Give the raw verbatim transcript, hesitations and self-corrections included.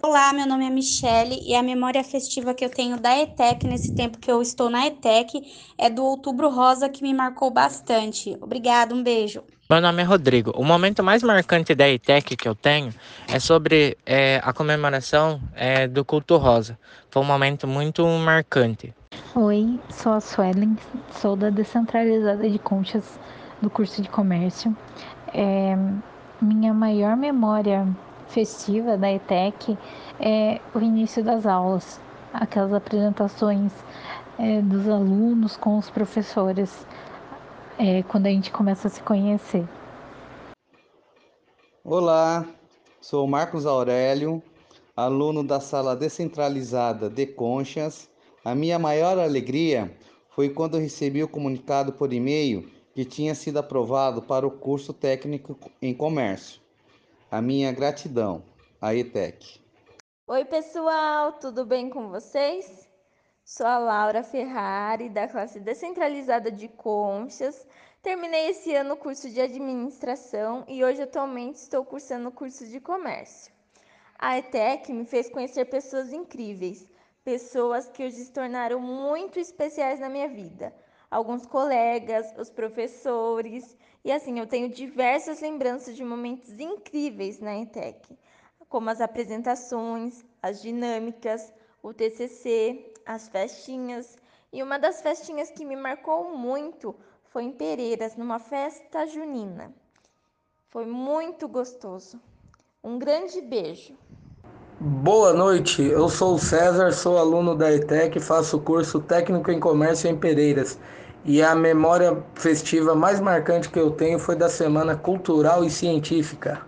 Olá, meu nome é Michele e a memória festiva que eu tenho da ETEC, nesse tempo que eu estou na ETEC, é do Outubro Rosa, que me marcou bastante. Obrigada, um beijo. Meu nome é Rodrigo. O momento mais marcante da ETEC que eu tenho é sobre é, a comemoração é, do Culto Rosa. Foi um momento muito marcante. Oi, sou a Suelen, sou da descentralizada de Conchas, do curso de comércio. É, minha maior memória festiva da ETEC é o início das aulas, aquelas apresentações é, dos alunos com os professores, é, quando a gente começa a se conhecer. Olá, sou Marcos Aurélio, aluno da sala descentralizada de Conchas. A minha maior alegria foi quando recebi o comunicado por e-mail que tinha sido aprovado para o curso técnico em comércio. A minha gratidão, a ETEC. Oi, pessoal, tudo bem com vocês? Sou a Laura Ferrari, da classe descentralizada de Conchas. Terminei esse ano o curso de administração e hoje atualmente estou cursando o curso de comércio. A ETEC me fez conhecer pessoas incríveis, pessoas que hoje se tornaram muito especiais na minha vida. Alguns colegas, os professores, e assim, eu tenho diversas lembranças de momentos incríveis na ETEC, como as apresentações, as dinâmicas, o T C C, as festinhas, e uma das festinhas que me marcou muito foi em Pereiras, numa festa junina. Foi muito gostoso. Um grande beijo. Boa noite, eu sou o César, sou aluno da ETEC, faço curso técnico em comércio em Pereiras. E a memória festiva mais marcante que eu tenho foi da Semana Cultural e Científica.